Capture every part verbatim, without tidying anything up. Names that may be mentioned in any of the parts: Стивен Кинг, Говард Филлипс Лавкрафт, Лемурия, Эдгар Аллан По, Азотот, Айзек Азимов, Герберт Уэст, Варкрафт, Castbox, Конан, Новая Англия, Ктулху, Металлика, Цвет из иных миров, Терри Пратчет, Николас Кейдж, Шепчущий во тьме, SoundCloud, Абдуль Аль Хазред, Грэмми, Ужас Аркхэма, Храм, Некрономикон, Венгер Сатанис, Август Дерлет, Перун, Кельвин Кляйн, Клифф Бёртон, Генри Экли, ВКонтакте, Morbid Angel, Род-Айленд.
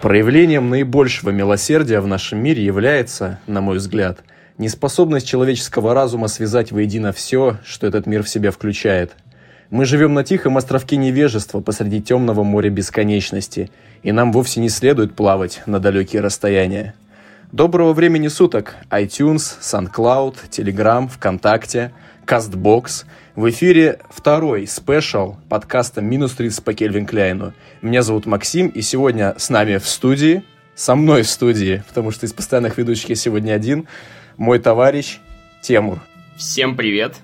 Проявлением наибольшего милосердия в нашем мире является, на мой взгляд, неспособность человеческого разума связать воедино все, что этот мир в себя включает. Мы живем на тихом островке невежества посреди темного моря бесконечности, и нам вовсе не следует плавать на далекие расстояния. Доброго времени суток! iTunes, SoundCloud, Telegram, ВКонтакте, Castbox. В эфире второй спешл подкаста «Минус тридцать по Кельвин Кляйну». Меня зовут Максим, и сегодня с нами в студии, со мной в студии, потому что из постоянных ведущих я сегодня один, мой товарищ Темур. Всем привет!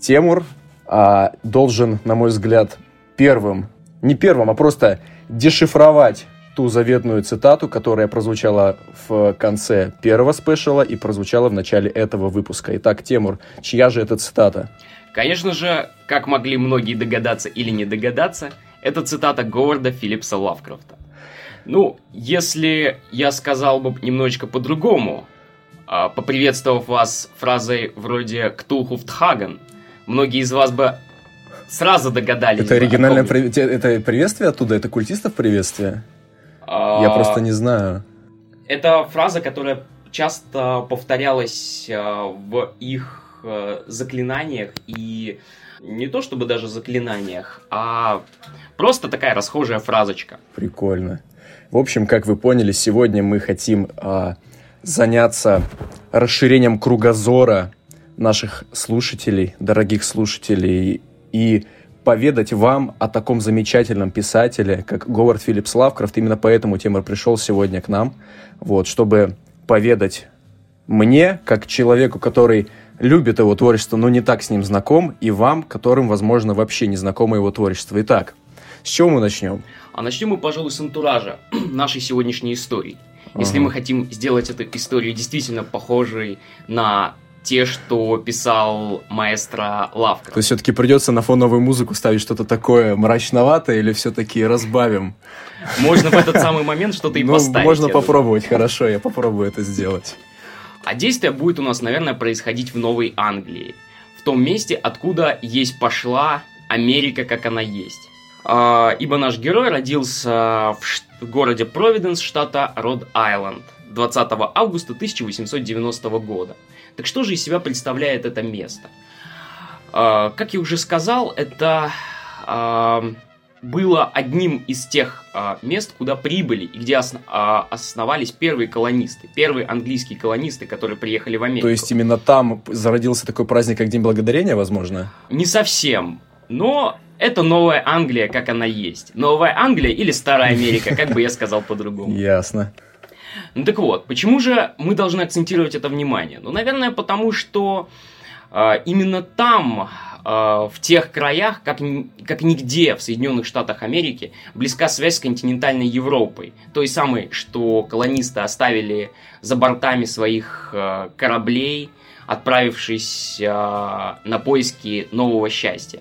Темур а, должен, на мой взгляд, первым, не первым, а просто дешифровать ту заветную цитату, которая прозвучала в конце первого спешала и прозвучала в начале этого выпуска. Итак, Темур, чья же эта цитата? Конечно же, как могли многие догадаться или не догадаться, это цитата Говарда Филлипса Лавкрафта. Ну, если я сказал бы немножечко по-другому, поприветствовав вас фразой вроде «Ктулхуфтхаген», многие из вас бы сразу догадались. Это оригинальное при... это приветствие оттуда? Это культистов приветствие? Я просто не знаю. Это фраза, которая часто повторялась в их заклинаниях. И не то чтобы даже заклинаниях, а просто такая расхожая фразочка. Прикольно. В общем, как вы поняли, сегодня мы хотим а, заняться расширением кругозора наших слушателей, дорогих слушателей, и поведать вам о таком замечательном писателе, как Говард Филлипс Лавкрафт. Именно поэтому Темур пришел сегодня к нам, вот, чтобы поведать мне, как человеку, который любит его творчество, но не так с ним знаком, и вам, которым, возможно, вообще не знакомо его творчество. Итак, с чего мы начнем? А начнем мы, пожалуй, с антуража нашей сегодняшней истории. Ага. Если мы хотим сделать эту историю действительно похожей на те, что писал маэстро Лавкрафт. То есть все-таки придется на фоновую музыку ставить что-то такое мрачноватое или все-таки разбавим? Можно в этот самый момент что-то и поставить. Можно попробовать, хорошо, я попробую это сделать. А действие будет у нас, наверное, происходить в Новой Англии. В том месте, откуда есть пошла Америка, как она есть. Ибо наш герой родился в городе Провиденс, штата Род-Айленд, двадцатого августа тысяча восемьсот девяностого года. Так что же из себя представляет это место? Э, как я уже сказал, это э, было одним из тех э, мест, куда прибыли и где ос, э, основались первые колонисты, первые английские колонисты, которые приехали в Америку. То есть именно там зародился такой праздник, как День Благодарения, возможно? Не совсем, но это Новая Англия, как она есть. Новая Англия или Старая Америка, как бы я сказал по-другому. Ясно. Ну так вот, почему же мы должны акцентировать это внимание? Ну, наверное, потому что э, именно там, э, в тех краях, как, как нигде в Соединенных Штатах Америки, близка связь с континентальной Европой. Той самой, что колонисты оставили за бортами своих э, кораблей, отправившись э, на поиски нового счастья.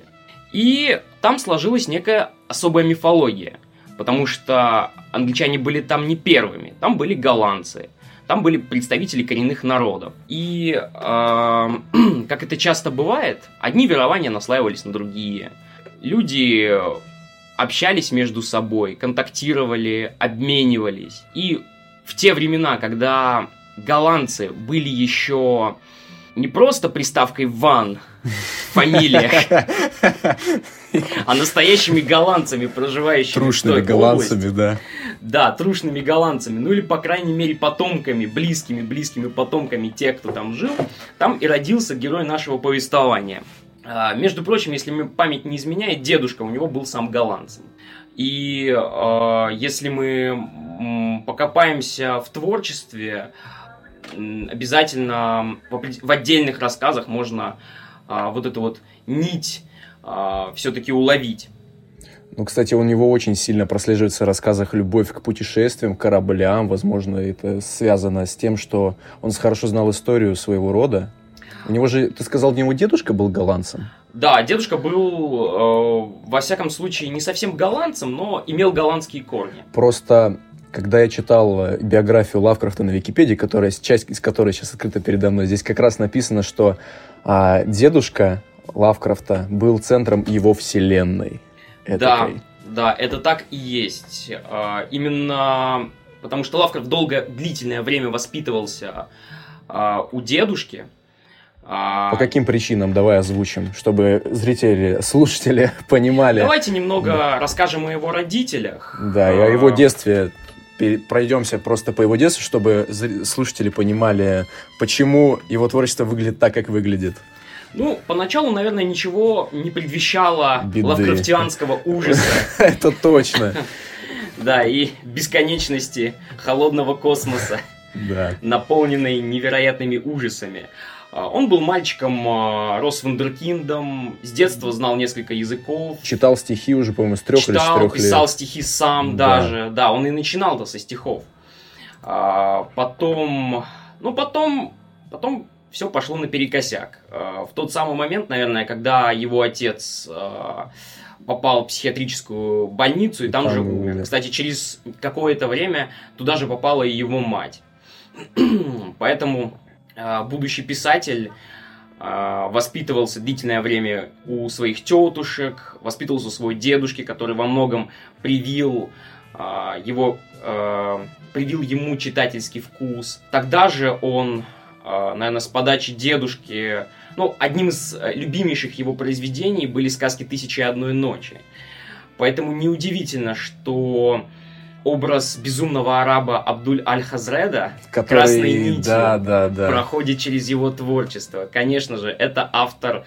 И там сложилась некая особая мифология. Потому что англичане были там не первыми, там были голландцы, там были представители коренных народов. И, э, как это часто бывает, одни верования наслаивались на другие. Люди общались между собой, контактировали, обменивались. И в те времена, когда голландцы были еще не просто приставкой «ван» в фамилиях, а настоящими голландцами, проживающими в той области. Трушными голландцами, да. Да, трушными голландцами, ну или, по крайней мере, потомками, близкими-близкими потомками тех, кто там жил. Там и родился герой нашего повествования. А, между прочим, если мне память не изменяет, дедушка у него был сам голландцем. И а, если мы покопаемся в творчестве, обязательно в отдельных рассказах можно а, вот эту вот нить а, все-таки уловить. Ну, кстати, у него очень сильно прослеживается в рассказах любовь к путешествиям, к кораблям. Возможно, это связано с тем, что он хорошо знал историю своего рода. У него же, ты сказал, у него дедушка был голландцем? Да, дедушка был, э, во всяком случае, не совсем голландцем, но имел голландские корни. Просто... Когда я читал биографию Лавкрафта на Википедии, которая, часть из которой сейчас открыта передо мной, здесь как раз написано, что а, дедушка Лавкрафта был центром его вселенной. Этакой. Да, да, это так и есть. Именно потому что Лавкрафт долгое, длительное время воспитывался а, у дедушки. А... По каким причинам? Давай озвучим, чтобы зрители, слушатели понимали. Давайте немного да. расскажем о его родителях. Да, и о его детстве. Пройдемся просто по его детству, чтобы слушатели понимали, почему его творчество выглядит так, как выглядит. Ну, поначалу, наверное, ничего не предвещало беды. Лавкрафтианского ужаса. Это точно. Да, и бесконечности холодного космоса, наполненной невероятными ужасами. Он был мальчиком, рос вундеркиндом, с детства знал несколько языков. Читал стихи уже, по-моему, с трех или с трех лет. Читал, писал стихи сам да. даже. Да, он и начинал-то со стихов. А, потом... Ну, потом... Потом все пошло наперекосяк. А, в тот самый момент, наверное, когда его отец а, попал в психиатрическую больницу, и там, там же умер. Кстати, через какое-то время туда же попала и его мать. Поэтому... Будущий писатель э, воспитывался длительное время у своих тетушек, воспитывался у своего дедушки, который во многом привил, э, его, э, привил ему читательский вкус. Тогда же он, э, наверное, с подачи дедушки... Ну, одним из любимейших его произведений были сказки «Тысячи и одной ночи». Поэтому неудивительно, что... Образ безумного араба Абдуль Аль Хазреда, который... красной нитью, да, да, да. проходит через его творчество. Конечно же, это автор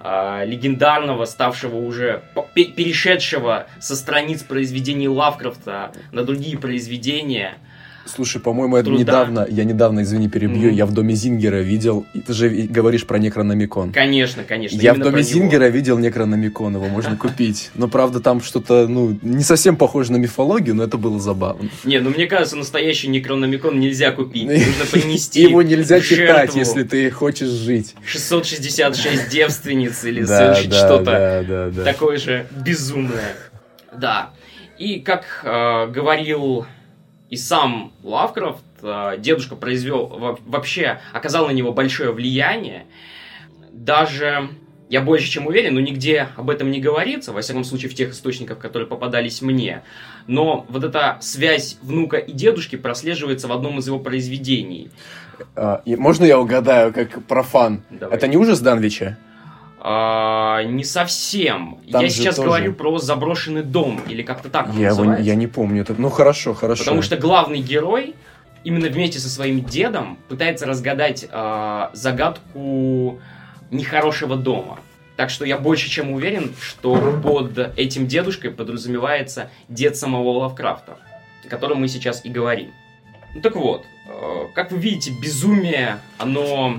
э, легендарного, ставшего уже, перешедшего со страниц произведений Лавкрафта на другие произведения. Слушай, по-моему, это труда. недавно, я недавно, извини, перебью, mm. я в доме Зингера видел, ты же говоришь про Некрономикон. Конечно, конечно. Я в доме Зингера него. видел Некрономикон, его можно купить. Но, правда, там что-то, ну, не совсем похоже на мифологию, но это было забавно. Не, ну, мне кажется, настоящий Некрономикон нельзя купить, нужно принести. Его нельзя читать, если ты хочешь жить. шестьсот шестьдесят шесть девственниц или совершить что-то такое же безумное. Да, и как говорил... И сам Лавкрафт, дедушка произвел, вообще оказал на него большое влияние. Даже, я больше чем уверен, но нигде об этом не говорится, во всяком случае в тех источниках, которые попадались мне. Но вот эта связь внука и дедушки прослеживается в одном из его произведений. А, можно я угадаю, как профан? Давай. Это не «Ужас Данвича»? А, не совсем. Там я сейчас тоже... говорю про заброшенный дом, или как-то так он я называется. Его, я не помню. Это... Ну, хорошо, хорошо. Потому что главный герой, именно вместе со своим дедом, пытается разгадать а, загадку нехорошего дома. Так что я больше чем уверен, что под этим дедушкой подразумевается дед самого Лавкрафта, о котором мы сейчас и говорим. Ну, так вот, а, как вы видите, безумие, оно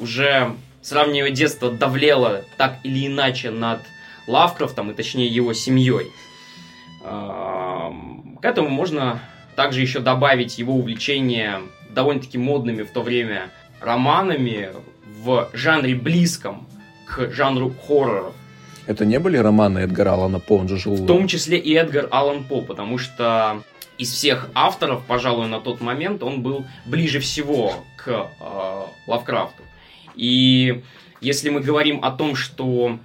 уже... С раннего детства давлело так или иначе над Лавкрафтом, и точнее его семьей. К этому можно также еще добавить его увлечение довольно-таки модными в то время романами в жанре близком к жанру хорроров. Это не были романы Эдгара Аллана По? Он же жил... В том числе и Эдгар Аллан По, потому что из всех авторов, пожалуй, на тот момент он был ближе всего к э, Лавкрафту. И если мы говорим о том, что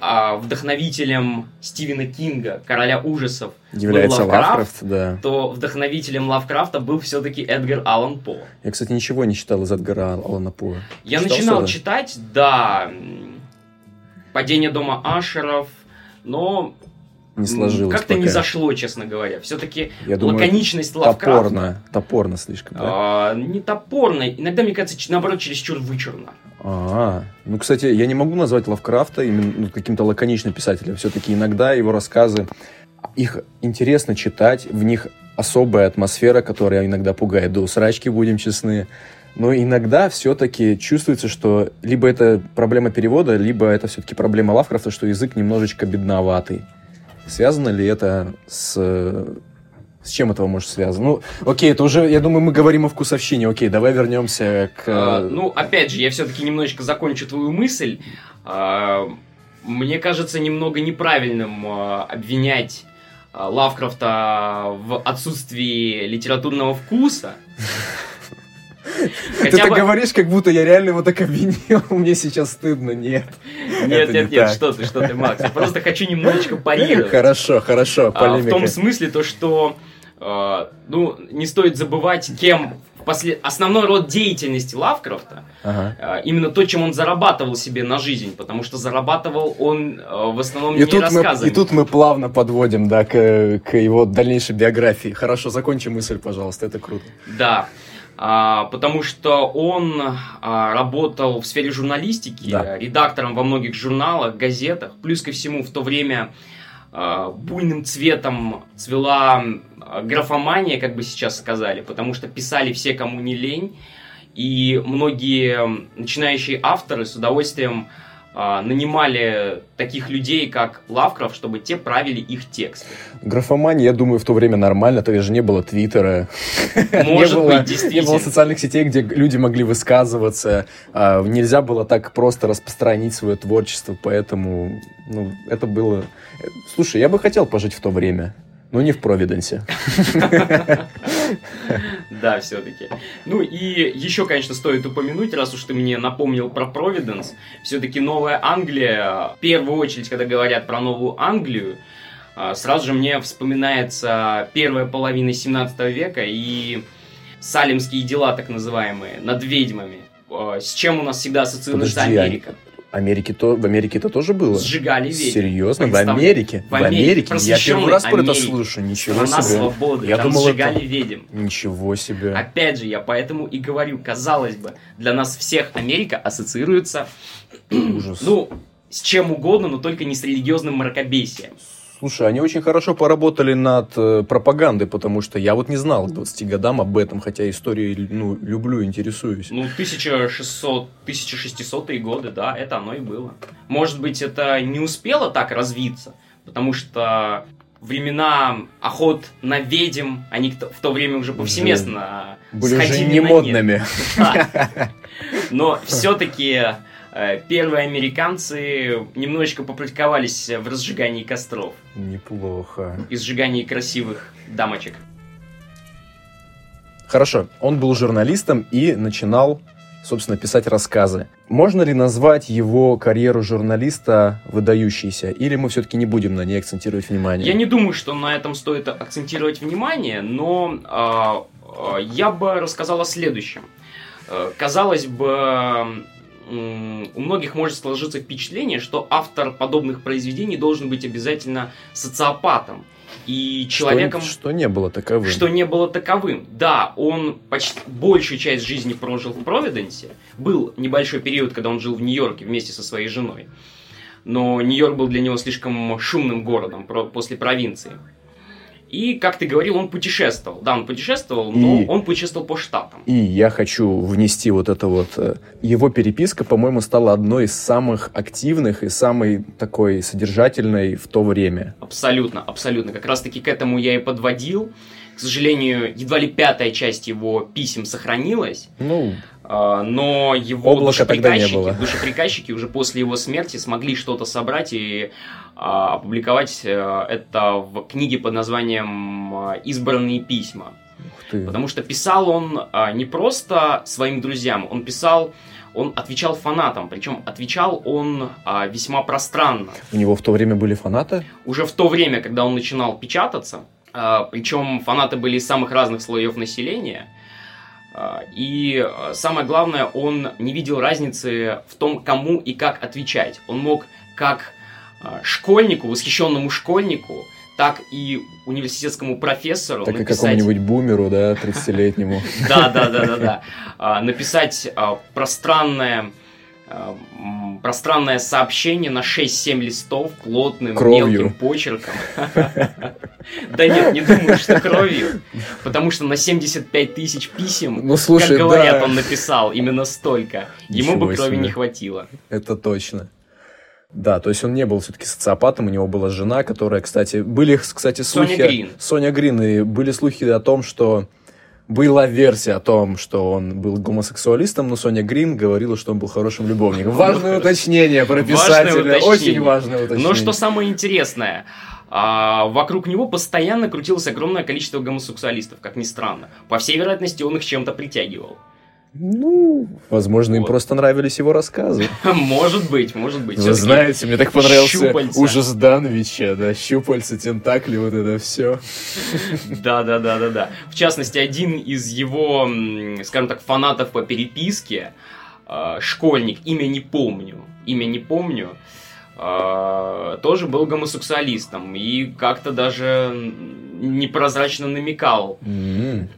а, вдохновителем Стивена Кинга, короля ужасов, является был Лавкрафт, Лавкрафт да. то вдохновителем Лавкрафта был все-таки Эдгар Аллан По. Я, кстати, ничего не читал из Эдгара Аллана По. Я читал начинал что-то? читать, да, «Падение дома Ашеров», но не сложилось как-то пока. Не зашло, честно говоря. Все-таки я лаконичность думаю, Лавкрафта... Топорно, топорно слишком, да? А, не топорно. Иногда, мне кажется, наоборот, чересчур вычурно. А-а-а. Ну, кстати, я не могу назвать Лавкрафта именно каким-то лаконичным писателем. Все-таки иногда его рассказы... Их интересно читать, в них особая атмосфера, которая иногда пугает до усрачки, будем честны. Но иногда все-таки чувствуется, что либо это проблема перевода, либо это все-таки проблема Лавкрафта, что язык немножечко бедноватый. Связано ли это с... С чем это может связано? Ну, окей, это уже, я думаю, мы говорим о вкусовщине. Окей, давай вернемся к... А, ну, опять же, я все-таки немножечко закончу твою мысль. А, мне кажется, немного неправильным а, обвинять а, Лавкрафта в отсутствии литературного вкуса. Хотя Ты бы... так говоришь, как будто я реально его так обвинил. Мне сейчас стыдно, нет. Нет, нет, не нет, так. что ты, что ты, Макс. Я просто хочу немножечко парировать. Хорошо, хорошо, полемика. А, в том смысле, то, что э, ну, не стоит забывать, кем после... основной род деятельности Лавкрафта, ага. э, именно то, чем он зарабатывал себе на жизнь, потому что зарабатывал он э, в основном и не тут рассказами. Мы, и тут мы плавно подводим, да, к, к его дальнейшей биографии. Хорошо, закончи мысль, пожалуйста, это круто. Да. Потому что он работал в сфере журналистики, да. редактором во многих журналах, газетах. Плюс ко всему, в то время буйным цветом цвела графомания, как бы сейчас сказали, потому что писали все, кому не лень. И многие начинающие авторы с удовольствием нанимали таких людей, как Лавкрафт, чтобы те правили их тексты. Графомания, я думаю, в то время нормально, тогда же не было Твиттера. Может быть, действительно. Не было социальных сетей, где люди могли высказываться. Нельзя было так просто распространить свое творчество, поэтому это было... Слушай, я бы хотел пожить в то время, но не в Провиденсе. Да, все-таки. Ну и еще, конечно, стоит упомянуть, раз уж ты мне напомнил про Провиденс, все-таки Новая Англия, в первую очередь, когда говорят про Новую Англию, сразу же мне вспоминается первая половина семнадцатого века и салемские дела, так называемые, над ведьмами, с чем у нас всегда ассоциируется Америка. Америки то, в Америке это тоже было? Сжигали ведьм. Серьезно? В Америке? В Америке? В Америке? Я первый раз про это слышу. Ничего Страна себе. Свободы. Я Там думал, сжигали это... ведьм. Ничего себе. Опять же, я поэтому и говорю, казалось бы, для нас всех Америка ассоциируется Ужас. Ну, с чем угодно, но только не с религиозным мракобесием. Слушай, они очень хорошо поработали над э, пропагандой, потому что я вот не знал к двадцати годам об этом, хотя истории, ну, люблю, интересуюсь. Ну, тысяча шестисотые годы, да, это оно и было. Может быть, это не успело так развиться, потому что времена охот на ведьм, они в то время уже повсеместно были уже не модными. Но все-таки... Первые американцы немножечко попрактиковались в разжигании костров. Неплохо. И сжигании красивых дамочек. Хорошо. Он был журналистом и начинал, собственно, писать рассказы. Можно ли назвать его карьеру журналиста выдающейся? Или мы все-таки не будем на ней акцентировать внимание? Я не думаю, что на этом стоит акцентировать внимание, но э, э, я бы рассказал о следующем. Э, казалось бы... У многих может сложиться впечатление, что автор подобных произведений должен быть обязательно социопатом и человеком... Что, что не было таковым. Что не было таковым. Да, он почти большую часть жизни прожил в Провиденсе. Был небольшой период, когда он жил в Нью-Йорке вместе со своей женой. Но Нью-Йорк был для него слишком шумным городом после провинции. И, как ты говорил, он путешествовал. Да, он путешествовал, но и, он путешествовал по штатам. И я хочу внести вот это вот... Его переписка, по-моему, стала одной из самых активных и самой такой содержательной в то время. Абсолютно, абсолютно. Как раз-таки к этому я и подводил. К сожалению, едва ли пятая часть его писем сохранилась. Ну, но его душеприказчики, душеприказчики уже после его смерти смогли что-то собрать и опубликовать это в книге под названием «Избранные письма». Потому что писал он не просто своим друзьям, он писал, он отвечал фанатам, причем отвечал он весьма пространно. У него в то время были фанаты? Уже в то время, когда он начинал печататься, причем фанаты были из самых разных слоев населения. И самое главное, он не видел разницы в том, кому и как отвечать. Он мог как школьнику, восхищенному школьнику, так и университетскому профессору так написать... Так и какому-нибудь бумеру, да, тридцатилетнему. Да-да-да-да-да. Написать пространное... пространное сообщение на шесть-семь листов плотным, кровью. Мелким почерком. Да нет, не думаю, что кровью. Потому что на семьдесят пять тысяч писем, как говорят, он написал именно столько. Ему бы крови не хватило. Это точно. Да, то есть он не был все-таки социопатом, у него была жена, которая, кстати... Были, кстати, слухи... Соня Грин. Соня Грин. И были слухи о том, что... Была версия о том, что он был гомосексуалистом, но Соня Грин говорила, что он был хорошим любовником. Важное уточнение про писателя. Очень важное уточнение. Но что самое интересное, вокруг него постоянно крутилось огромное количество гомосексуалистов, как ни странно. По всей вероятности, он их чем-то притягивал. Ну, возможно, им вот. Просто нравились его рассказы. Может быть, может быть. Вы знаете, мне так понравился щупальца. Ужас Данвича, да, щупальца, тентакли, вот это все. Да-да-да-да-да. В частности, один из его, скажем так, фанатов по переписке, школьник, имя не помню, имя не помню, тоже был гомосексуалистом и как-то даже... непрозрачно намекал. Mm-hmm.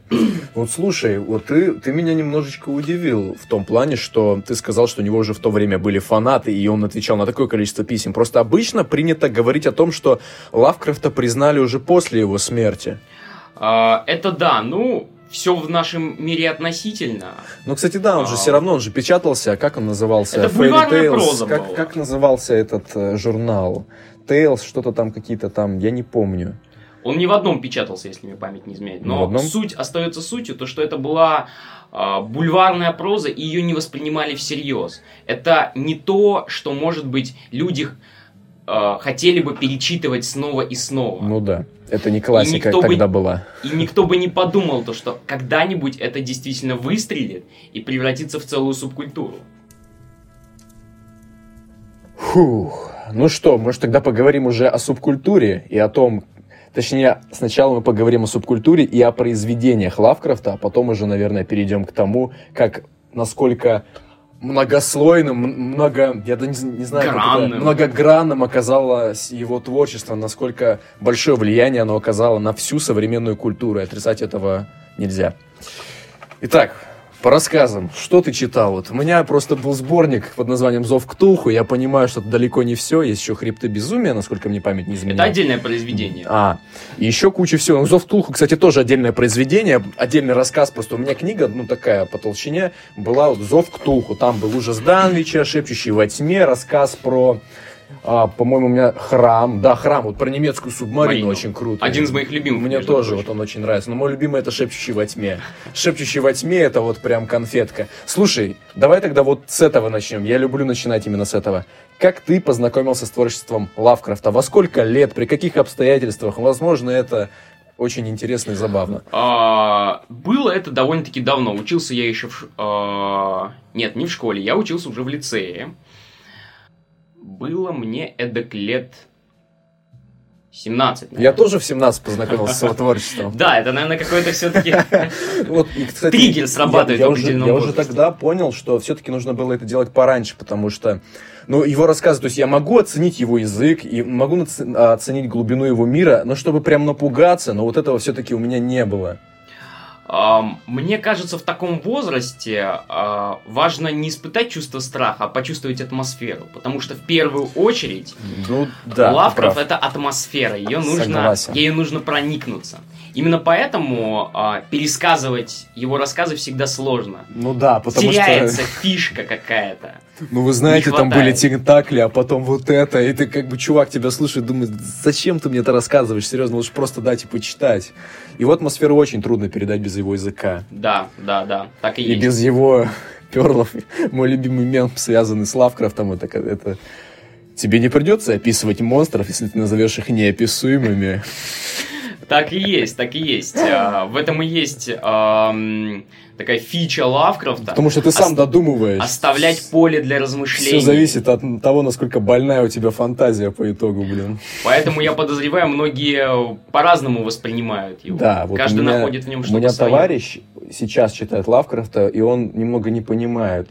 Вот слушай, вот ты, ты меня немножечко удивил в том плане, что ты сказал, что у него уже в то время были фанаты, и он отвечал на такое количество писем. Просто обычно принято говорить о том, что Лавкрафта признали уже после его смерти. Uh, это да, ну... Все в нашем мире относительно. Ну, кстати, да, он а... же все равно, он же печатался. Как он назывался? Это бульварная проза была. Как, как назывался этот э, журнал? Tales, что-то там, какие-то там, я не помню. Он не в одном печатался, если мне память не изменяет. Но суть остается сутью, то что это была э, бульварная проза, и ее не воспринимали всерьез. Это не то, что, может быть, люди э, хотели бы перечитывать снова и снова. Ну да, это не классика тогда бы, была. И никто бы не подумал, то, что когда-нибудь это действительно выстрелит и превратится в целую субкультуру. Фух. Ну что, может тогда поговорим уже о субкультуре и о том... Точнее, сначала мы поговорим о субкультуре и о произведениях Лавкрафта, а потом уже, наверное, перейдем к тому, как, насколько многослойным, много, я даже не, не знаю, как это, многогранным оказалось его творчество, насколько большое влияние оно оказало на всю современную культуру, и отрицать этого нельзя. Итак, по рассказам, что ты читал? Вот у меня просто был сборник под названием «Зов Ктулху». Я понимаю, что это далеко не все. Есть еще «Хребты безумия», насколько мне память не изменяет. Это отдельное произведение. А, и еще куча всего. Ну, «Зов Ктулху», кстати, тоже отдельное произведение, отдельный рассказ. Просто у меня книга, ну, такая по толщине, была вот «Зов Ктулху». Там был «Ужас Данвича», «Шепчущий во тьме», рассказ про... А, по-моему, у меня «Храм». Да, «Храм». Вот про немецкую субмарину Марину. Очень круто. Один из моих любимых. Мне тоже прочим. Вот он очень нравится. Но мой любимый — это «Шепчущий во тьме». «Шепчущий во тьме» — это вот прям конфетка. Слушай, давай тогда вот с этого начнем. Я люблю начинать именно с этого. Как ты познакомился с творчеством Лавкрафта? Во сколько лет? При каких обстоятельствах? Возможно, это очень интересно и забавно. А, было это довольно-таки давно. Учился я еще... В... А, нет, не в школе. Я учился уже в лицее. Было мне эдак лет семнадцать. Наверное. Я тоже в семнадцать познакомился с его творчеством. Да, это, наверное, какой-то все-таки триггер срабатывает в определенном возрасте. Я уже тогда понял, что все-таки нужно было это делать пораньше, потому что ну, его рассказы, то есть я могу оценить его язык, и могу оценить глубину его мира, но чтобы прям напугаться, но вот этого все-таки у меня не было. Мне кажется, в таком возрасте важно не испытать чувство страха, а почувствовать атмосферу. Потому что в первую очередь ну, да, Лавкрафт — это атмосфера. Ее нужно, ею нужно проникнуться. Именно поэтому пересказывать его рассказы всегда сложно. Ну да, потому теряется что... фишка какая-то. Ну, вы знаете, там были тентакли, а потом вот это. И ты как бы, чувак, тебя слушает, думает, зачем ты мне это рассказываешь? Серьезно, лучше просто дать и почитать. Его атмосферу очень трудно передать без его языка. Да, да, да, так и, и есть. И без его перлов. Мой любимый мем, связанный с Лавкрафтом, это... это... Тебе не придется описывать монстров, если ты назовешь их неописуемыми. Так и есть, так и есть. А, в этом и есть а, такая фича Лавкрафта. Потому что ты сам Ост... додумываешь. Оставлять поле для размышлений. Все зависит от того, насколько больная у тебя фантазия по итогу, блин. Поэтому я подозреваю, многие по-разному воспринимают его. Да, вот каждый меня, находит в нем что-то свое. У меня свое. Товарищ сейчас читает Лавкрафта, и он немного не понимает,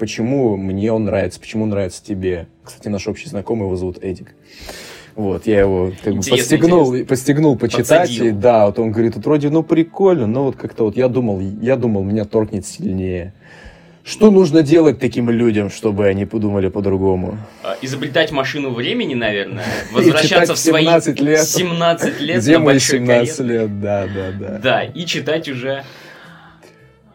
почему мне он нравится, почему нравится тебе. Кстати, наш общий знакомый, его зовут Эдик. Вот, я его как бы подстегнул, подстегнул почитать, и, да, вот он говорит, вот вроде, ну, прикольно, но вот как-то вот я думал, я думал, меня торкнет сильнее. Что нужно делать таким людям, чтобы они подумали по-другому? Изобретать машину времени, наверное, возвращаться в свои семнадцать лет, семнадцать лет на большой карьере. Где мои семнадцать лет, да, да, да. Да, и читать уже...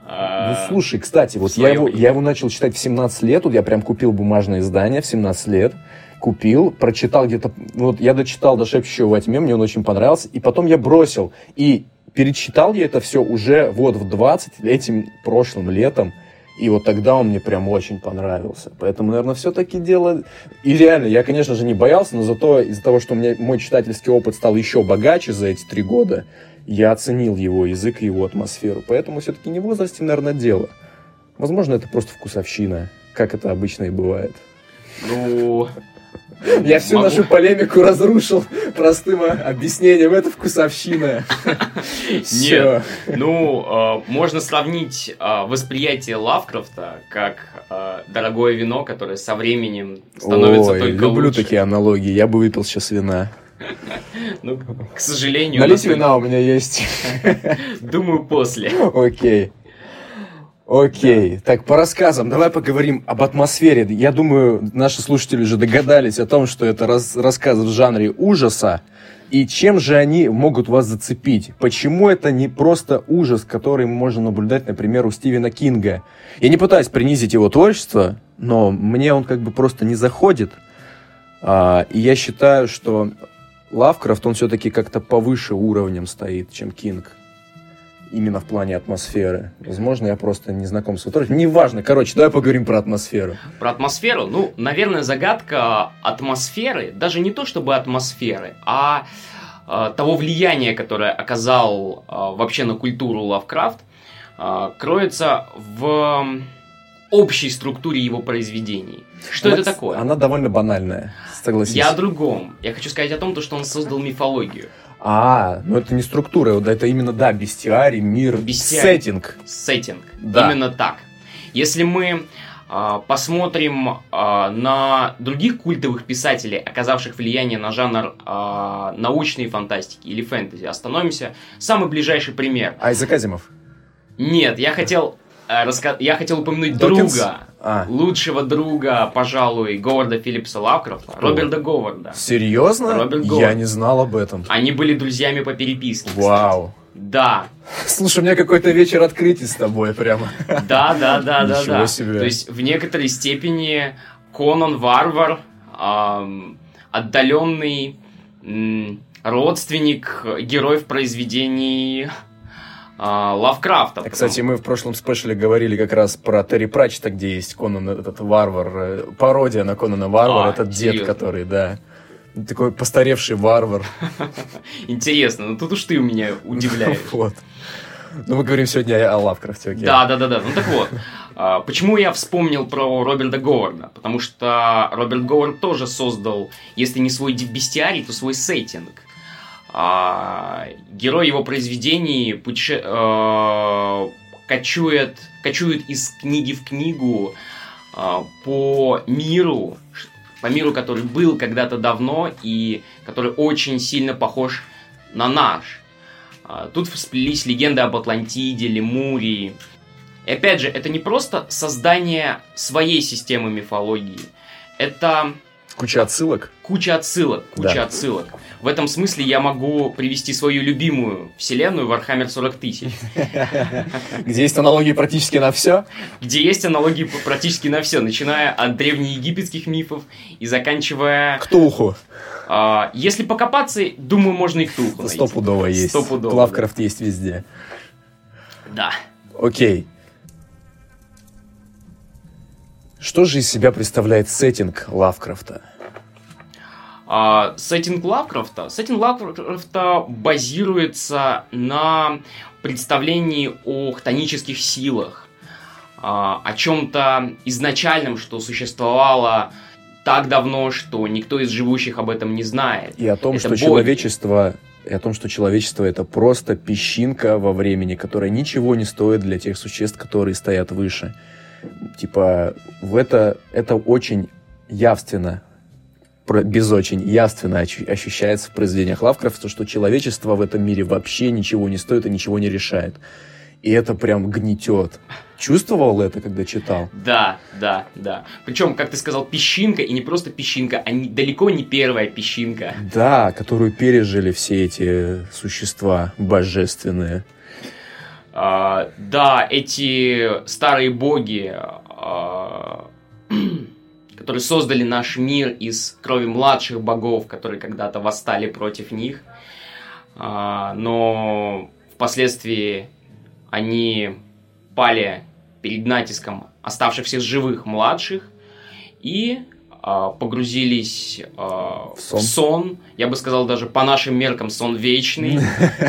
Ну, слушай, кстати, вот я его, я его начал читать в семнадцать лет, вот я прям купил бумажное издание в семнадцать лет. Купил, прочитал где-то... Вот я дочитал до «Шепчущего во тьме», мне он очень понравился. И потом я бросил. И перечитал я это все уже вот в двадцать, этим прошлым летом. И вот тогда он мне прям очень понравился. Поэтому, наверное, все-таки дело... И реально, я, конечно же, не боялся, но зато из-за того, что у меня мой читательский опыт стал еще богаче за эти три года, я оценил его язык и его атмосферу. Поэтому все-таки не в возрасте, наверное, дело. Возможно, это просто вкусовщина, как это обычно и бывает. Ну... Я всю нашу полемику разрушил простым объяснением. Это вкусовщина. Нет. Ну, можно сравнить восприятие Лавкрафта как дорогое вино, которое со временем становится только лучше. Люблю такие аналогии. Я бы выпил сейчас вина. Ну, к сожалению... Налить вина у меня есть. Думаю, после. Окей. Окей, так, по рассказам, давай поговорим об атмосфере. Я думаю, наши слушатели уже догадались о том, что это раз, рассказ в жанре ужаса. И чем же они могут вас зацепить? Почему это не просто ужас, который можно наблюдать, например, у Стивена Кинга? Я не пытаюсь принизить его творчество, но мне он как бы просто не заходит. А, и я считаю, что Лавкрафт, он все-таки как-то повыше уровнем стоит, чем Кинг. Именно в плане атмосферы. Возможно, я просто не знаком с фотографией. Неважно. Короче, давай поговорим про атмосферу. Про атмосферу? Ну, наверное, загадка атмосферы, даже не то чтобы атмосферы, а э, того влияния, которое оказал э, вообще на культуру Лавкрафт, э, кроется в общей структуре его произведений. Что она, это такое? Она довольно банальная, согласись. Я о другом. Я хочу сказать о том, что он создал мифологию. А, ну это не структура, это именно, да, бестиарий, мир, бестиарий. сеттинг. Сеттинг, да. Именно так. Если мы э, посмотрим э, на других культовых писателей, оказавших влияние на жанр э, научной фантастики или фэнтези, остановимся. Самый ближайший пример. Айзек Азимов? Нет, я хотел, э, раска... я хотел упомянуть Докинс? друга. А. Лучшего друга, пожалуй, Говарда Филлипса Лавкрафта, О. Роберта Говарда. Серьезно? Роберт Говард. Я не знал об этом. Они были друзьями по переписке. Вау. Кстати. Да. Слушай, у меня какой-то вечер открытий с тобой прямо. Да, да, да, да, да. То есть в некоторой степени Конан Варвар, эм, отдаленный м, родственник героев произведений Лавкрафта. Потому... Кстати, мы в прошлом спешле говорили как раз про Терри Пратчета, где есть Конан, этот варвар, пародия на Конана Варвара, а, этот дед, дед, который, да, такой постаревший варвар. Интересно, ну тут уж ты у меня удивляешь. Вот. Ну мы говорим сегодня о Лавкрафте. Да, да, да, да. Ну так вот, почему я вспомнил про Роберта Говарда? Потому что Роберт Говард тоже создал, если не свой бестиарий, то свой сеттинг. А, герой его произведений путеше... э... кочует... кочует из книги в книгу э... по миру, по миру, который был когда-то давно и который очень сильно похож на наш. А, тут всплелись легенды об Атлантиде, Лемурии. И опять же, это не просто создание своей системы мифологии, это... Куча отсылок? Куча отсылок, куча да. отсылок. В этом смысле я могу привести свою любимую вселенную Warhammer сорок тысяч. Где есть аналогии практически на все? Где есть аналогии практически на все, начиная от древнеегипетских мифов и заканчивая... Ктулху. Если покопаться, думаю, можно и Ктулху найти. Стопудово есть. Стопудово. Лавкрафт есть везде. Да. Окей. Что же из себя представляет сеттинг Лавкрафта? А, сеттинг Лавкрафта? Сеттинг Лавкрафта базируется на представлении о хтонических силах, а, о чем-то изначальном, что существовало так давно, что никто из живущих об этом не знает. И о том, это что боги. человечество... И о том, что человечество – это просто песчинка во времени, которая ничего не стоит для тех существ, которые стоят выше. Типа, в это, это очень явственно, без очень явственно ощущается в произведениях Лавкрафта, что человечество в этом мире вообще ничего не стоит и ничего не решает. И это прям гнетет. Чувствовал это, когда читал? Да, да, да. Причем, как ты сказал, песчинка, и не просто песчинка, а не, далеко не первая песчинка. Да, которую пережили все эти существа божественные. Uh, да, эти старые боги, uh, которые создали наш мир из крови младших богов, которые когда-то восстали против них, uh, но впоследствии они пали перед натиском оставшихся живых младших, и погрузились в сон. в сон. Я бы сказал, даже по нашим меркам сон вечный,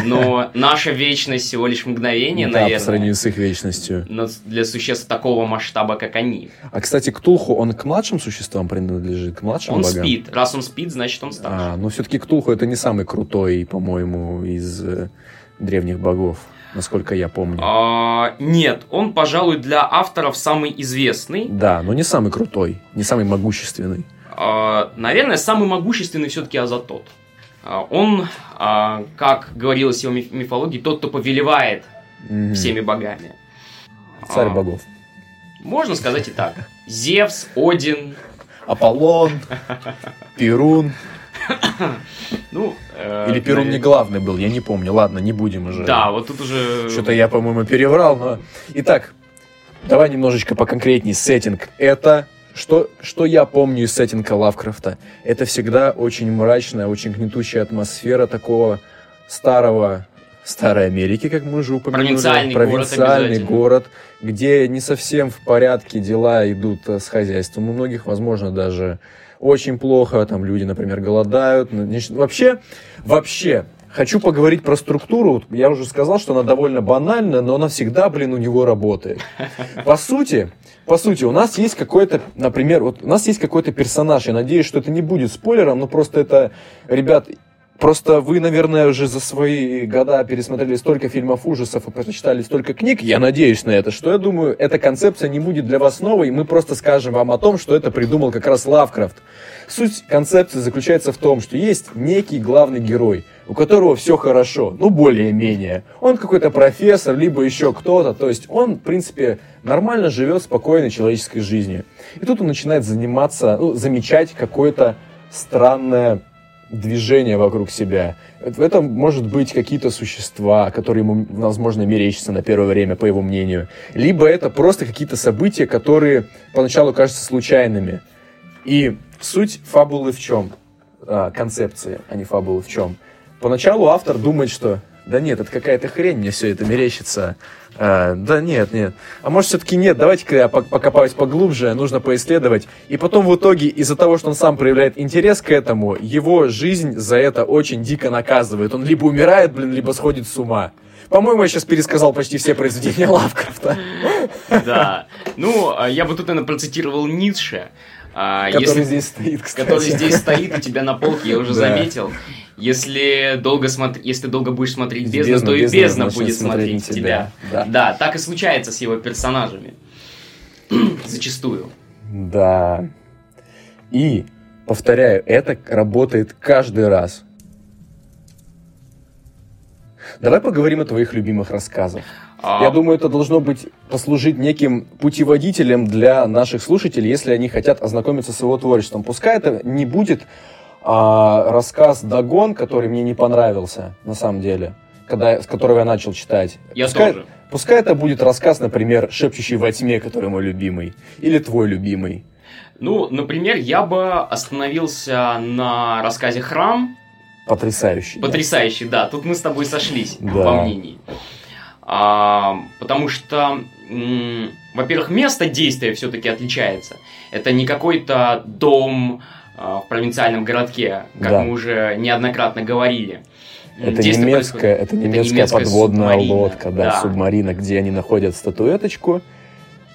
но наша вечность всего лишь мгновение, да, наверное. Да, по сравнению с их вечностью. Но для существ такого масштаба, как они. А, кстати, Ктулху, он к младшим существам принадлежит? К младшим он богам? Он спит. Раз он спит, значит, он старше. А, но все-таки Ктулху — это не самый крутой, по-моему, из э, древних богов. Насколько я помню. А, нет, он, пожалуй, для авторов самый известный. Да, но не самый крутой, не самый могущественный. А, наверное, самый могущественный все-таки Азотот. А, он, а, как говорилось в его миф- мифологии, тот, кто повелевает mm-hmm. всеми богами. Царь а, богов. Можно сказать и так. Зевс, Один, Аполлон, Перун. Ну, э, или Перун не главный был, я не помню. Ладно, не будем уже. Да, вот тут уже... Что-то я, по-моему, переврал. Но... Итак, давай немножечко поконкретнее. Сеттинг. Это... Что, что я помню из сеттинга Лавкрафта? Это всегда очень мрачная, очень гнетущая атмосфера такого старого... Старой Америки, как мы уже упомянули. Провинциальный, провинциальный город, город, где не совсем в порядке дела идут с хозяйством. У многих, возможно, даже... Очень плохо, там люди, например, голодают. Вообще, вообще, хочу поговорить про структуру. Я уже сказал, что она довольно банальна, но она всегда, блин, у него работает. По сути, по сути, у нас есть какой-то, например, вот у нас есть какой-то персонаж. Я надеюсь, что это не будет спойлером, но просто это, ребят, просто вы, наверное, уже за свои года пересмотрели столько фильмов ужасов и прочитали столько книг, я надеюсь на это, что я думаю, эта концепция не будет для вас новой, и мы просто скажем вам о том, что это придумал как раз Лавкрафт. Суть концепции заключается в том, что есть некий главный герой, у которого все хорошо, ну более-менее. Он какой-то профессор, либо еще кто-то, то есть он, в принципе, нормально живет спокойной человеческой жизнью. И тут он начинает заниматься, ну, замечать какое-то странное... движение вокруг себя. Это может быть какие-то существа, которые ему, возможно, мерещатся на первое время, по его мнению. Либо это просто какие-то события, которые поначалу кажутся случайными. И суть фабулы в чем? А, концепции, а не фабулы в чем? Поначалу автор думает, что да нет, это какая-то хрень, мне все это мерещится. А, да нет, нет. А может, все-таки нет, давайте-ка я покопаюсь поглубже, нужно поисследовать. И потом в итоге, из-за того, что он сам проявляет интерес к этому, его жизнь за это очень дико наказывает. Он либо умирает, блин, либо сходит с ума. По-моему, я сейчас пересказал почти все произведения Лавкрафта. Да. Ну, я бы тут, наверное, процитировал Ницше. Который если... здесь стоит, кстати. Который здесь стоит у тебя на полке, я уже да. заметил. Если, долго смотри... Если ты долго будешь смотреть бездну, бездну то и бездна, бездна будет смотреть тебя. тебя. Да. да, так и случается с его персонажами. Зачастую. Да. И, повторяю, это работает каждый раз. Давай поговорим о твоих любимых рассказах. А... Я думаю, это должно быть послужить неким путеводителем для наших слушателей, если они хотят ознакомиться с его творчеством. Пускай это не будет а, рассказ «Дагон», который мне не понравился, на самом деле, когда, с которого я начал читать. Я пускай, тоже. Пускай это будет рассказ, например, «Шепчущий во тьме», который мой любимый, или твой любимый. Ну, например, я бы остановился на рассказе «Храм». Потрясающий. Потрясающий, да. да. Тут мы с тобой сошлись, да. во мнении. А, потому что, м, во-первых, место действия все-таки отличается. Это не какой-то дом а, в провинциальном городке, как да. мы уже неоднократно говорили. Это немецкая, это немецкая подводная субмарина. лодка, да, да. субмарина, где они находят статуэточку.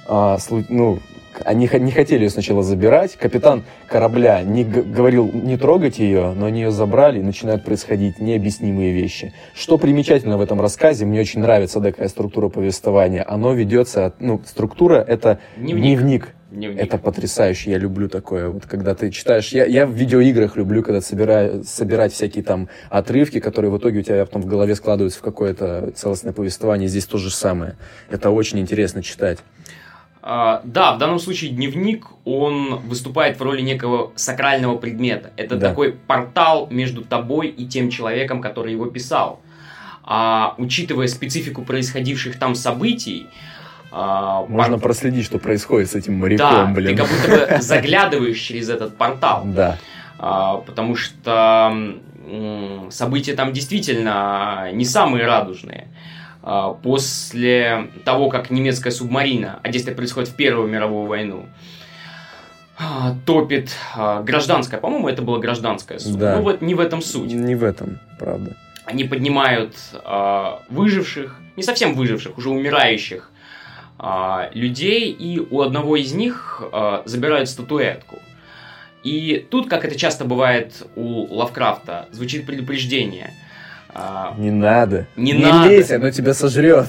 А, ну, они не хотели ее сначала забирать. Капитан корабля не г- говорил не трогать ее, но они ее забрали, и начинают происходить необъяснимые вещи. Что примечательно в этом рассказе, мне очень нравится такая структура повествования. Оно ведется от... Ну, структура — это дневник. дневник. Дневник. Это потрясающе, я люблю такое. Вот когда ты читаешь... Я, я в видеоиграх люблю, когда собираю, собирать всякие там отрывки, которые в итоге у тебя потом в голове складываются в какое-то целостное повествование. Здесь то же самое. Это очень интересно читать. Uh, да, в данном случае дневник, он выступает в роли некого сакрального предмета. Это да. такой портал между тобой и тем человеком, который его писал. Uh, учитывая специфику происходивших там событий... Uh, Можно пор... проследить, что происходит с этим моряком, да, блин. Да, ты как будто бы заглядываешь через этот портал. Да. Uh, потому что um, события там действительно не самые радужные. После того, как немецкая субмарина, а действие происходит в Первую мировую войну, топит гражданское, по-моему, это было гражданское судно. Да. Ну вот не в этом суть. Не в этом, правда. Они поднимают э, выживших, не совсем выживших, уже умирающих э, людей, и у одного из них э, забирают статуэтку. И тут, как это часто бывает у Лавкрафта, звучит предупреждение. Э, не надо. Не, не надо. Лезь, оно тебя сожрет.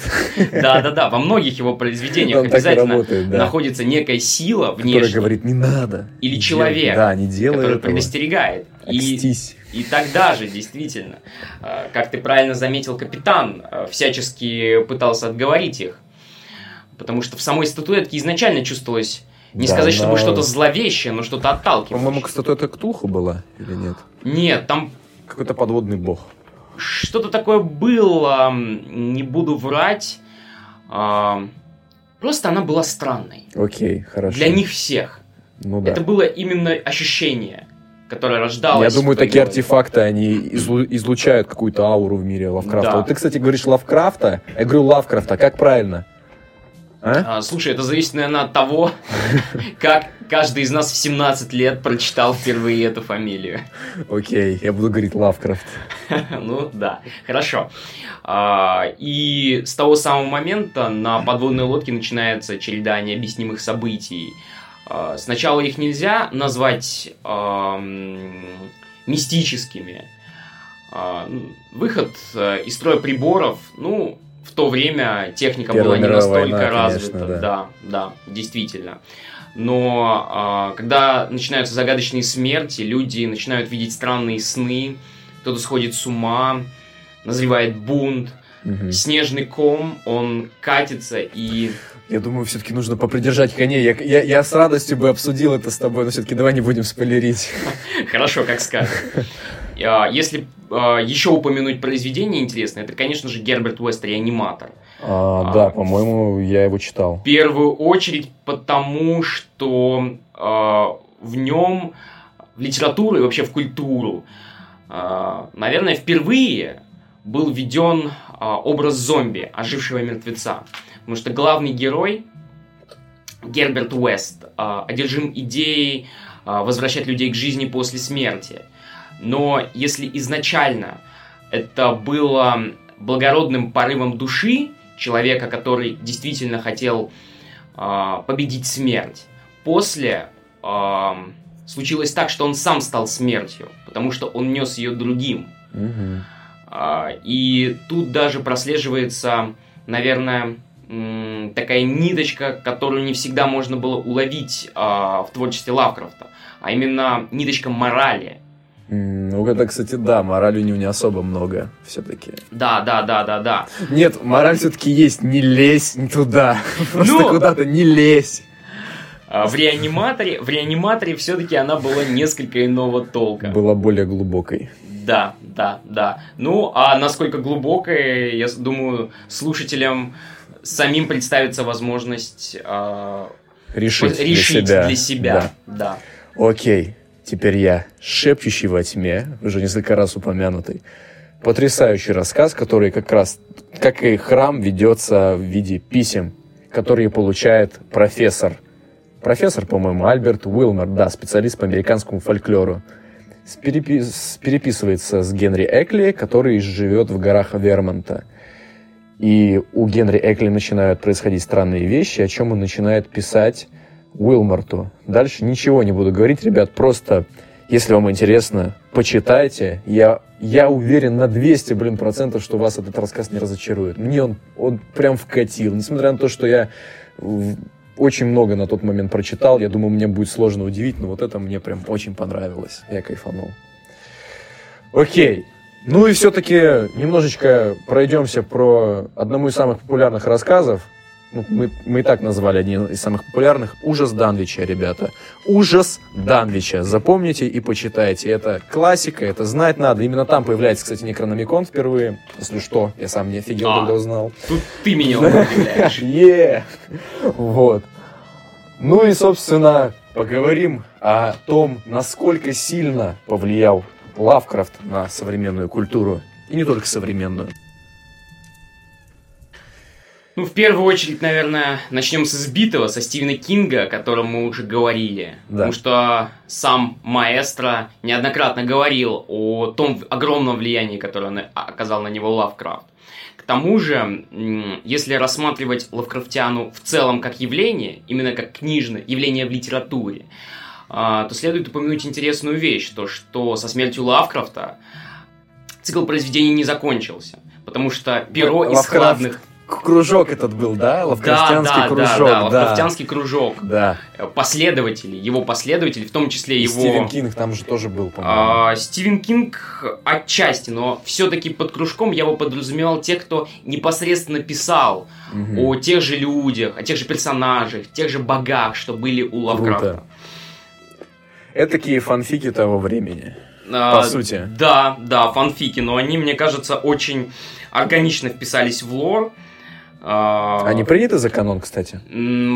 Да-да-да, во многих его произведениях он обязательно работает, да. Находится некая сила внешняя. Которая говорит, не надо. Или не человек, делай, да, не делай который этого. Предостерегает. Окстись. И тогда же, действительно, как ты правильно заметил, капитан всячески пытался отговорить их. Потому что в самой статуэтке изначально чувствовалось, не да, сказать, но... чтобы что-то зловещее, но что-то отталкивающее. По-моему, статуэтка Ктулху была или нет? Нет, там... Какой-то подводный бог. Что-то такое было, не буду врать. Просто она была странной. Окей, хорошо. Для них всех. Ну, да. Это было именно ощущение, которая рождалась. Я думаю, такие артефакты, они излу- излучают какую-то ауру в мире Лавкрафта. Да. Вот ты, кстати, говоришь Лавкрафта, я говорю Лавкрафта, как правильно? А? А, слушай, это зависит, наверное, от того, как каждый из нас в семнадцать лет прочитал впервые эту фамилию. Окей, я буду говорить Лавкрафт. Ну да, хорошо. И с того самого момента на подводной лодке начинается череда необъяснимых событий. Сначала их нельзя назвать э, мистическими. Выход из строя приборов, ну, в то время техника Первая была не настолько война, развита. Конечно, да. да, да, действительно. Но э, когда начинаются загадочные смерти, люди начинают видеть странные сны, кто-то сходит с ума, назревает бунт, угу. Снежный ком, он катится и... Я думаю, все-таки нужно попридержать коней. Я, я, я с радостью бы обсудил это с тобой, но все-таки давай не будем спойлерить. Хорошо, как скажешь. Если еще упомянуть произведение интересное, это, конечно же, Герберт Уэст, «Реаниматор». А, да, а, по-моему, я его читал. В первую очередь потому, что а, в нем, в литературу и вообще в культуру, а, наверное, впервые был введен а, образ зомби, ожившего мертвеца. Потому что главный герой, Герберт Уэст, одержим идеей возвращать людей к жизни после смерти. Но если изначально это было благородным порывом души человека, который действительно хотел победить смерть, после случилось так, что он сам стал смертью, потому что он нес ее другим. Mm-hmm. И тут даже прослеживается, наверное... такая ниточка, которую не всегда можно было уловить э, в творчестве Лавкрафта, а именно ниточка морали. Mm, ну, это, кстати, да, морали у него не особо много все-таки. Да, да, да, да, да. Нет, мораль все-таки есть, не лезь туда, просто куда-то не лезь. В «Реаниматоре», в «Реаниматоре» все-таки она была несколько иного толка. Была более глубокой. Да, да, да. Ну, а насколько глубокой, я думаю, слушателям самим представится возможность э, решить, решить для себя. Для себя. Да. Да. Окей, теперь я. «Шепчущий во тьме», уже несколько раз упомянутый. Потрясающий рассказ, который как раз, как и «Храм», ведется в виде писем, которые получает профессор. Профессор, по-моему, Альберт Уилмер, да, специалист по американскому фольклору. Сперепи... Переписывается с Генри Экли, который живет в горах Вермонта. И у Генри Экли начинают происходить странные вещи, о чем он начинает писать Уилмерту. Дальше ничего не буду говорить, ребят, просто, если вам интересно, почитайте. Я, я уверен на двести, блин, процентов, что вас этот рассказ не разочарует. Мне он, он прям вкатил, несмотря на то, что я очень много на тот момент прочитал. Я думаю, мне будет сложно удивить, но вот это мне прям очень понравилось. Я кайфанул. Окей. Ну и все-таки немножечко пройдемся про одному из самых популярных рассказов. Ну, мы, мы и так назвали один из самых популярных. «Ужас Данвича», ребята. «Ужас Данвича». Запомните и почитайте. Это классика, это знать надо. Именно там появляется, кстати, Некрономикон впервые. Если что, я сам не офигел, а, когда узнал. Тут ты меня удивляешь. Yeah. Вот. Ну и, собственно, поговорим о том, насколько сильно повлиял Лавкрафт на современную культуру. И не только современную. Ну, в первую очередь, наверное, начнем с избитого, со Стивена Кинга, о котором мы уже говорили. Да. Потому что сам маэстро неоднократно говорил о том огромном влиянии, которое он оказал на него Лавкрафт. К тому же, если рассматривать лавкрафтиану в целом как явление, именно как книжное явление в литературе, то следует упомянуть интересную вещь, то что со смертью Лавкрафта цикл произведений не закончился, потому что перо из складных... Кружок этот был, да? Лавкрафтянский да, да, кружок. Да, да, да, лавкрафтянский кружок. Да. Последователи, его последователи, в том числе и его... Стивен Кинг там же тоже был, по-моему. А, Стивен Кинг отчасти, но все-таки под кружком я бы подразумевал тех, кто непосредственно писал угу. о тех же людях, о тех же персонажах, тех же богах, что были у Лавкрафта. Этакие фанфики того времени. По сути. Да, да, фанфики, но они, мне кажется, очень органично вписались в лор. Они приняты за канон, кстати?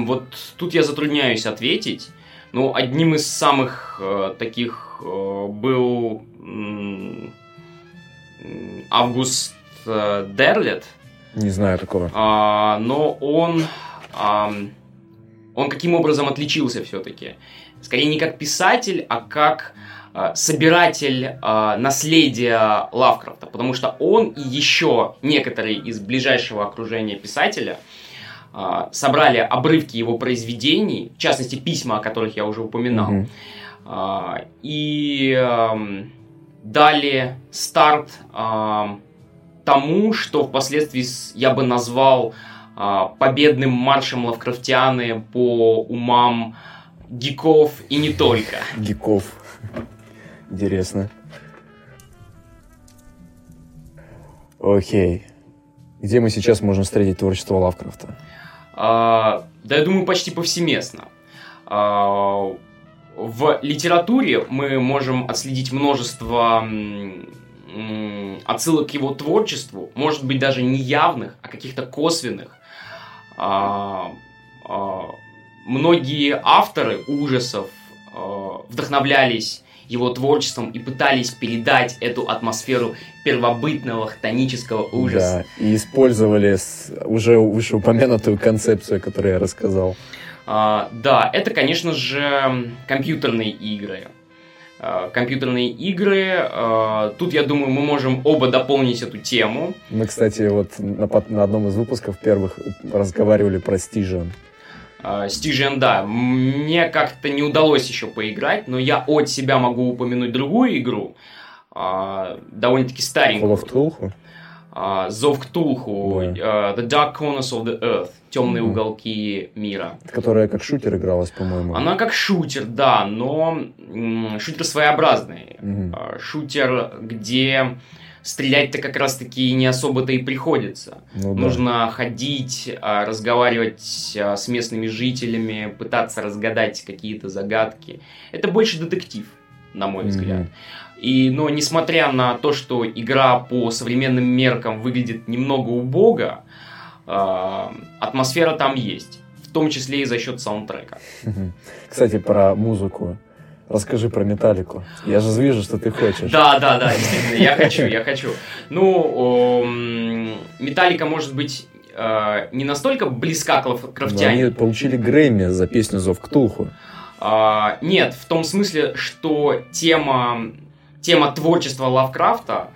Вот тут я затрудняюсь ответить. Но одним из самых таких был Август Дерлет. Не знаю такого. Но он... Он каким образом отличился все-таки? Скорее не как писатель, а как... собиратель э, наследия Лавкрафта, потому что он и еще некоторые из ближайшего окружения писателя э, собрали обрывки его произведений, в частности, письма, о которых я уже упоминал, mm-hmm. э, и э, дали старт э, тому, что впоследствии я бы назвал э, победным маршем лавкрафтианы по умам гиков и не только. Гиков. Интересно. Окей. Где мы сейчас можем встретить творчество Лавкрафта? А, да, я думаю, почти повсеместно. А, в литературе мы можем отследить множество отсылок к его творчеству, может быть, даже не явных, а каких-то косвенных. А, а, многие авторы ужасов а, вдохновлялись его творчеством и пытались передать эту атмосферу первобытного хтонического ужаса. Да, и использовали уже вышеупомянутую концепцию, которую я рассказал. А, да, это, конечно же, компьютерные игры. А, компьютерные игры, а, тут, я думаю, мы можем оба дополнить эту тему. Мы, кстати, вот на, на одном из выпусков первых разговаривали про Stygian. Stygian, да, мне как-то не удалось еще поиграть, но я от себя могу упомянуть другую игру, довольно-таки старенькую. Call of Cthulhu? Зов Ктулху, yeah. The Dark Corners of the Earth, темные mm-hmm. уголки мира. Которая как шутер игралась, по-моему. Она как шутер, да, но шутер своеобразный. Mm-hmm. Шутер, где... Стрелять-то как раз-таки не особо-то и приходится. Ну, да. Нужно ходить, разговаривать с местными жителями, пытаться разгадать какие-то загадки. Это больше детектив, на мой mm-hmm. взгляд. И, но несмотря на то, что игра по современным меркам выглядит немного убого, атмосфера там есть. В том числе и за счет саундтрека. Кстати, про музыку. Расскажи про Металлику. Я же вижу, что ты хочешь. Да, да, да, действительно, я хочу, я хочу. Ну, Металлика, может быть, не настолько близка к лавкрафтяне. Они получили Грэмми за песню «Зов Ктулху». Нет, в том смысле, что тема, тема творчества Лавкрафта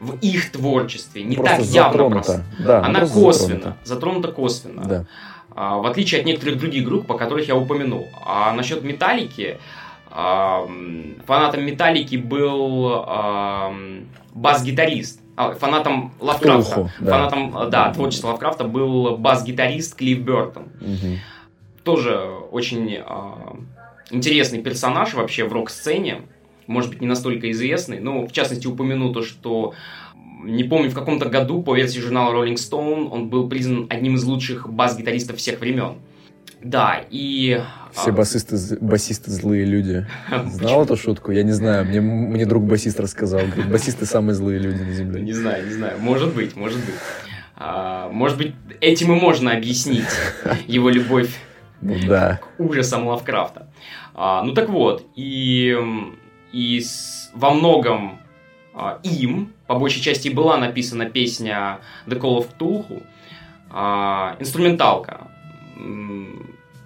в их творчестве не так явно просто. Она косвенно, затронута косвенно. В отличие от некоторых других групп, о которых я упомянул. А насчет Металлики... Фанатом Металлики был э, бас-гитарист. Фанатом Лавкрафта. Уху, да. Фанатом да, творчества Лавкрафта был бас-гитарист Клифф Бёртон. Угу. Тоже очень э, интересный персонаж вообще в рок-сцене. Может быть, не настолько известный. Но, в частности, упомяну то, что... Не помню, в каком-то году, по версии журнала Rolling Stone, он был признан одним из лучших бас-гитаристов всех времен. Да, и... Все басисты, басисты злые люди. Знал эту шутку? Я не знаю, мне, мне друг басист рассказал. Говорит, басисты самые злые люди на земле. Не знаю, не знаю. Может быть, может быть. А, может быть, этим и можно объяснить его любовь ну, да. к ужасам Лавкрафта. А, ну так вот, и, и с, во многом а, им, по большей части, была написана песня The Call of Cthulhu, а, инструменталка.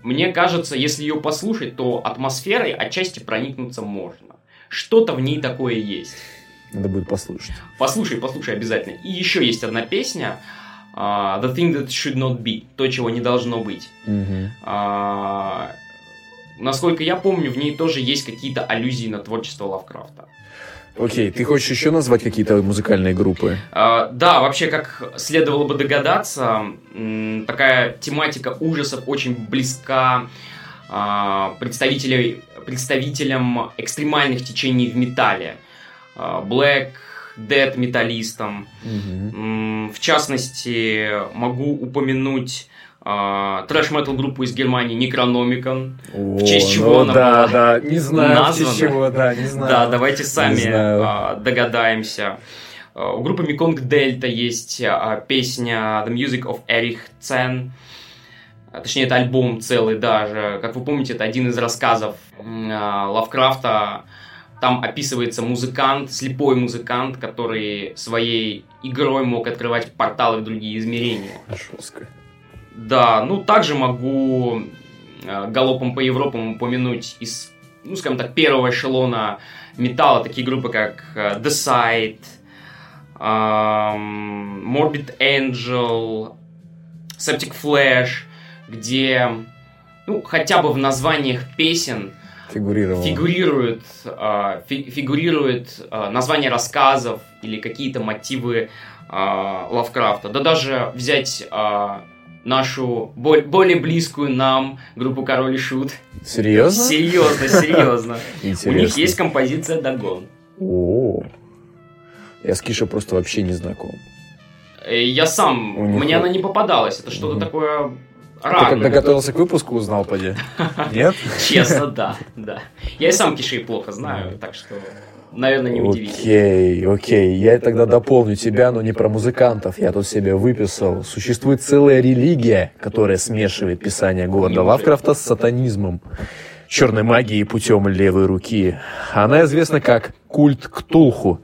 Мне кажется, если ее послушать, то атмосферой отчасти проникнуться можно. Что-то в ней такое есть. Надо будет послушать. Послушай, послушай обязательно. И еще есть одна песня uh, The Thing That Should Not Be. То, чего не должно быть. Mm-hmm. Uh, насколько я помню, в ней тоже есть какие-то аллюзии на творчество Лавкрафта. Окей, okay, ты хочешь еще назвать какие-то музыкальные группы? Uh, да, вообще, как следовало бы догадаться, такая тематика ужасов очень близка uh, представителям экстремальных течений в металле. Uh, Black Death металлистам. Uh-huh. Mm, в частности, могу упомянуть Uh, трэш-метал группу из Германии Некрономикон. В честь чего ну, она да, была да, не знаю, названа. В честь чего, да, не знаю. Да, давайте сами uh, догадаемся. Uh, у группы Mekong Delta есть uh, песня The Music of Erich Zann. Uh, точнее, это альбом целый даже. Как вы помните, это один из рассказов uh, Лавкрафта. Там описывается музыкант, слепой музыкант, который своей игрой мог открывать порталы в другие измерения. Жестко. Да, ну также могу э, галопом по Европам упомянуть из, ну скажем так, первого эшелона металла такие группы, как э, The Side, э, Morbid Angel, Septic Flesh, где, ну, хотя бы в названиях песен фигурирует, э, фи- фигурирует э, название рассказов или какие-то мотивы э, Лавкрафта. Да даже взять... Э, нашу, более близкую нам группу Король и Шут. Серьезно? Серьезно, серьезно. У них есть композиция «Дагон». О-о-о. Я с Кишей просто вообще не знаком. Я сам, у мне них... она не попадалась. Это что-то mm-hmm. такое... Рак, ты когда готовился к выпуску, узнал, поди? Нет? Честно, да, да. Я и сам Кишей плохо знаю, так что... Наверное, не удивительно. Окей, okay, окей. Okay. Я тогда дополню тебя, но не про музыкантов. Я тут себе выписал. Существует целая религия, которая смешивает писание Говарда Лавкрафта с сатанизмом, черной магией и путем левой руки. Она известна как культ Ктулху.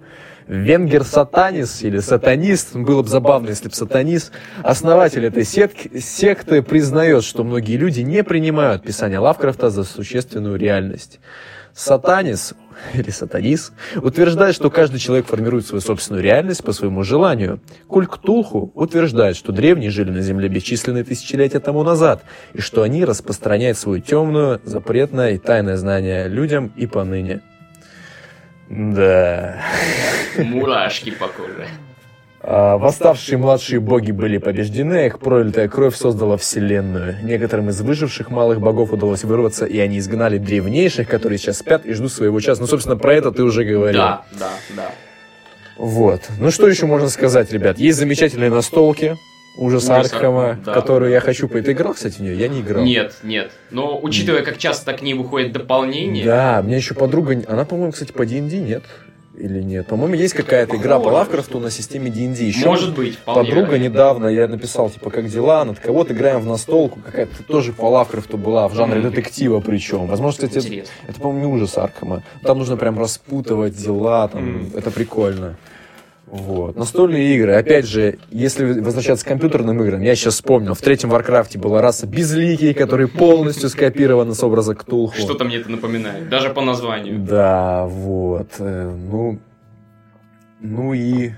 Венгер Сатанис или Сатанист, было бы забавно, если бы Сатанис, основатель этой сетки, секты, признает, что многие люди не принимают писание Лавкрафта за существенную реальность. Сатанис, или Сатанис, утверждает, что каждый человек формирует свою собственную реальность по своему желанию. Культ Ктулху утверждает, что древние жили на Земле бесчисленные тысячелетия тому назад, и что они распространяют свою темную, запретное и тайное знание людям и поныне. Да. Мурашки по коже. Восставшие младшие боги были побеждены, их пролитая кровь создала вселенную. Некоторым из выживших малых богов удалось вырваться, и они изгнали древнейших, которые сейчас спят и ждут своего часа. Ну, собственно, про это ты уже говорил. Да, да, да. Вот. Ну, что еще можно сказать, ребят? Есть замечательные настолки. Ужас Аркхэма, да. Которую я хочу поиграть. Ты играл, кстати, в нее? Я не играл. Нет, нет. Но учитывая, как часто к ней выходит дополнение... Да, мне еще подруга... Она, по-моему, кстати, по ди энд ди нет. Или нет? По-моему, есть какая-то игра по Лавкрафту на системе ди энд ди. Еще может быть. Подруга недавно, я написал, типа, как дела, над кого-то играем в настолку. Какая-то тоже по Лавкрафту была, в жанре детектива причем. Возможно, кстати, это, это, по-моему, не Ужас Аркхэма. Там нужно прям распутывать дела, там, mm. это прикольно. Вот. Настольные игры, опять же, если возвращаться к компьютерным играм, я сейчас вспомнил, в третьем Варкрафте была раса безликие, которая полностью скопирована с образа Ктулху. Что-то мне это напоминает, даже по названию. Да, вот. Ну, ну и,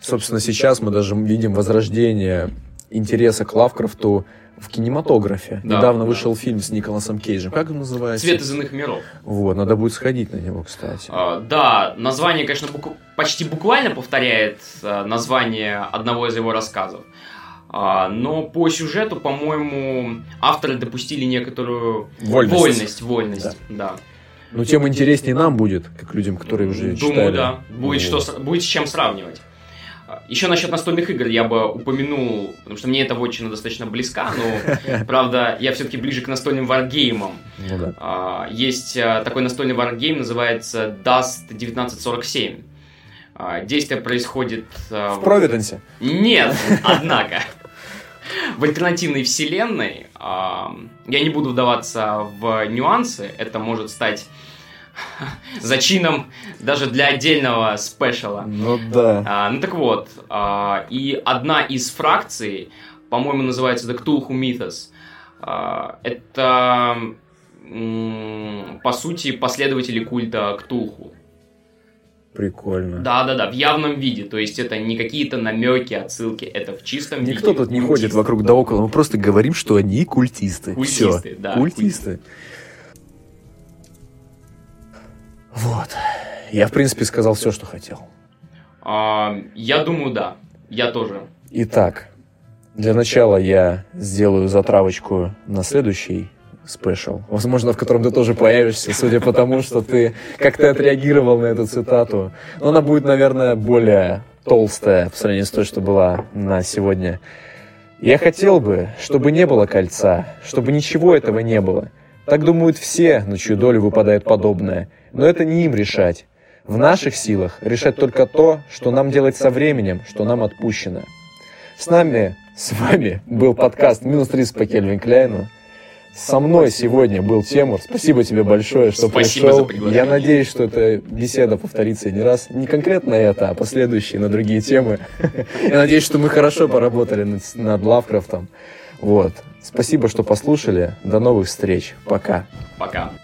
собственно, сейчас мы даже видим возрождение интереса к Лавкрафту в кинематографе. Да, недавно да. вышел фильм с Николасом Кейджем. Как он называется? «Цвет из иных миров». Вот, надо будет сходить на него, кстати. А, да, название, конечно, буку... почти буквально повторяет а, название одного из его рассказов. А, но по сюжету, по-моему, авторы допустили некоторую... Вольность. Вольность, вольность, да. да. Но тем интереснее нам будет, как людям, которые уже Думаю, читали. Думаю, да. Будет, вот. Что, будет с чем сравнивать. Еще насчет настольных игр я бы упомянул, потому что мне эта вотчина достаточно близка, но, правда, я все-таки ближе к настольным варгеймам. Ну, да. а, есть такой настольный варгейм, называется Dust тысяча девятьсот сорок семь. А, действие происходит... В Провиденсе? Нет, однако. В альтернативной вселенной, а, я не буду вдаваться в нюансы, это может стать... зачином даже для отдельного спешала. Ну да. А, ну так вот, а, и одна из фракций по-моему, называется The Cthulhu Mythos. Это, по сути, последователи культа Ктулху. Прикольно. Да-да-да, в явном виде. То есть, это не какие-то намеки, отсылки. Это в чистом Никто виде. Никто тут не культисты. Ходит вокруг да около. Мы просто говорим, что они культисты. Культисты, Всё. да. Культисты. культисты. Вот. Я, в принципе, сказал все, что хотел. А, я думаю, да. Я тоже. Итак, для начала я сделаю затравочку на следующий спешл, возможно, в котором ты тоже появишься, судя по тому, что ты как-то отреагировал на эту цитату. Но она будет, наверное, более толстая по сравнению с той, что была на сегодня. Я хотел бы, чтобы не было кольца, чтобы ничего этого не было. Так думают все, на чью долю выпадает подобное. Но это не им решать. В наших силах решать только то, что нам делать со временем, что нам отпущено. С нами, с вами был подкаст «Минус тридцать» по Кельвин Кляйну. Со мной сегодня был Тимур. Спасибо тебе большое, что Спасибо пришел. За приглашение. Я надеюсь, что эта беседа повторится не раз. Не конкретно это, а последующие на другие темы. Я надеюсь, что мы хорошо поработали над, над Лавкрафтом. Вот. Спасибо, что послушали. До новых встреч. Пока. Пока.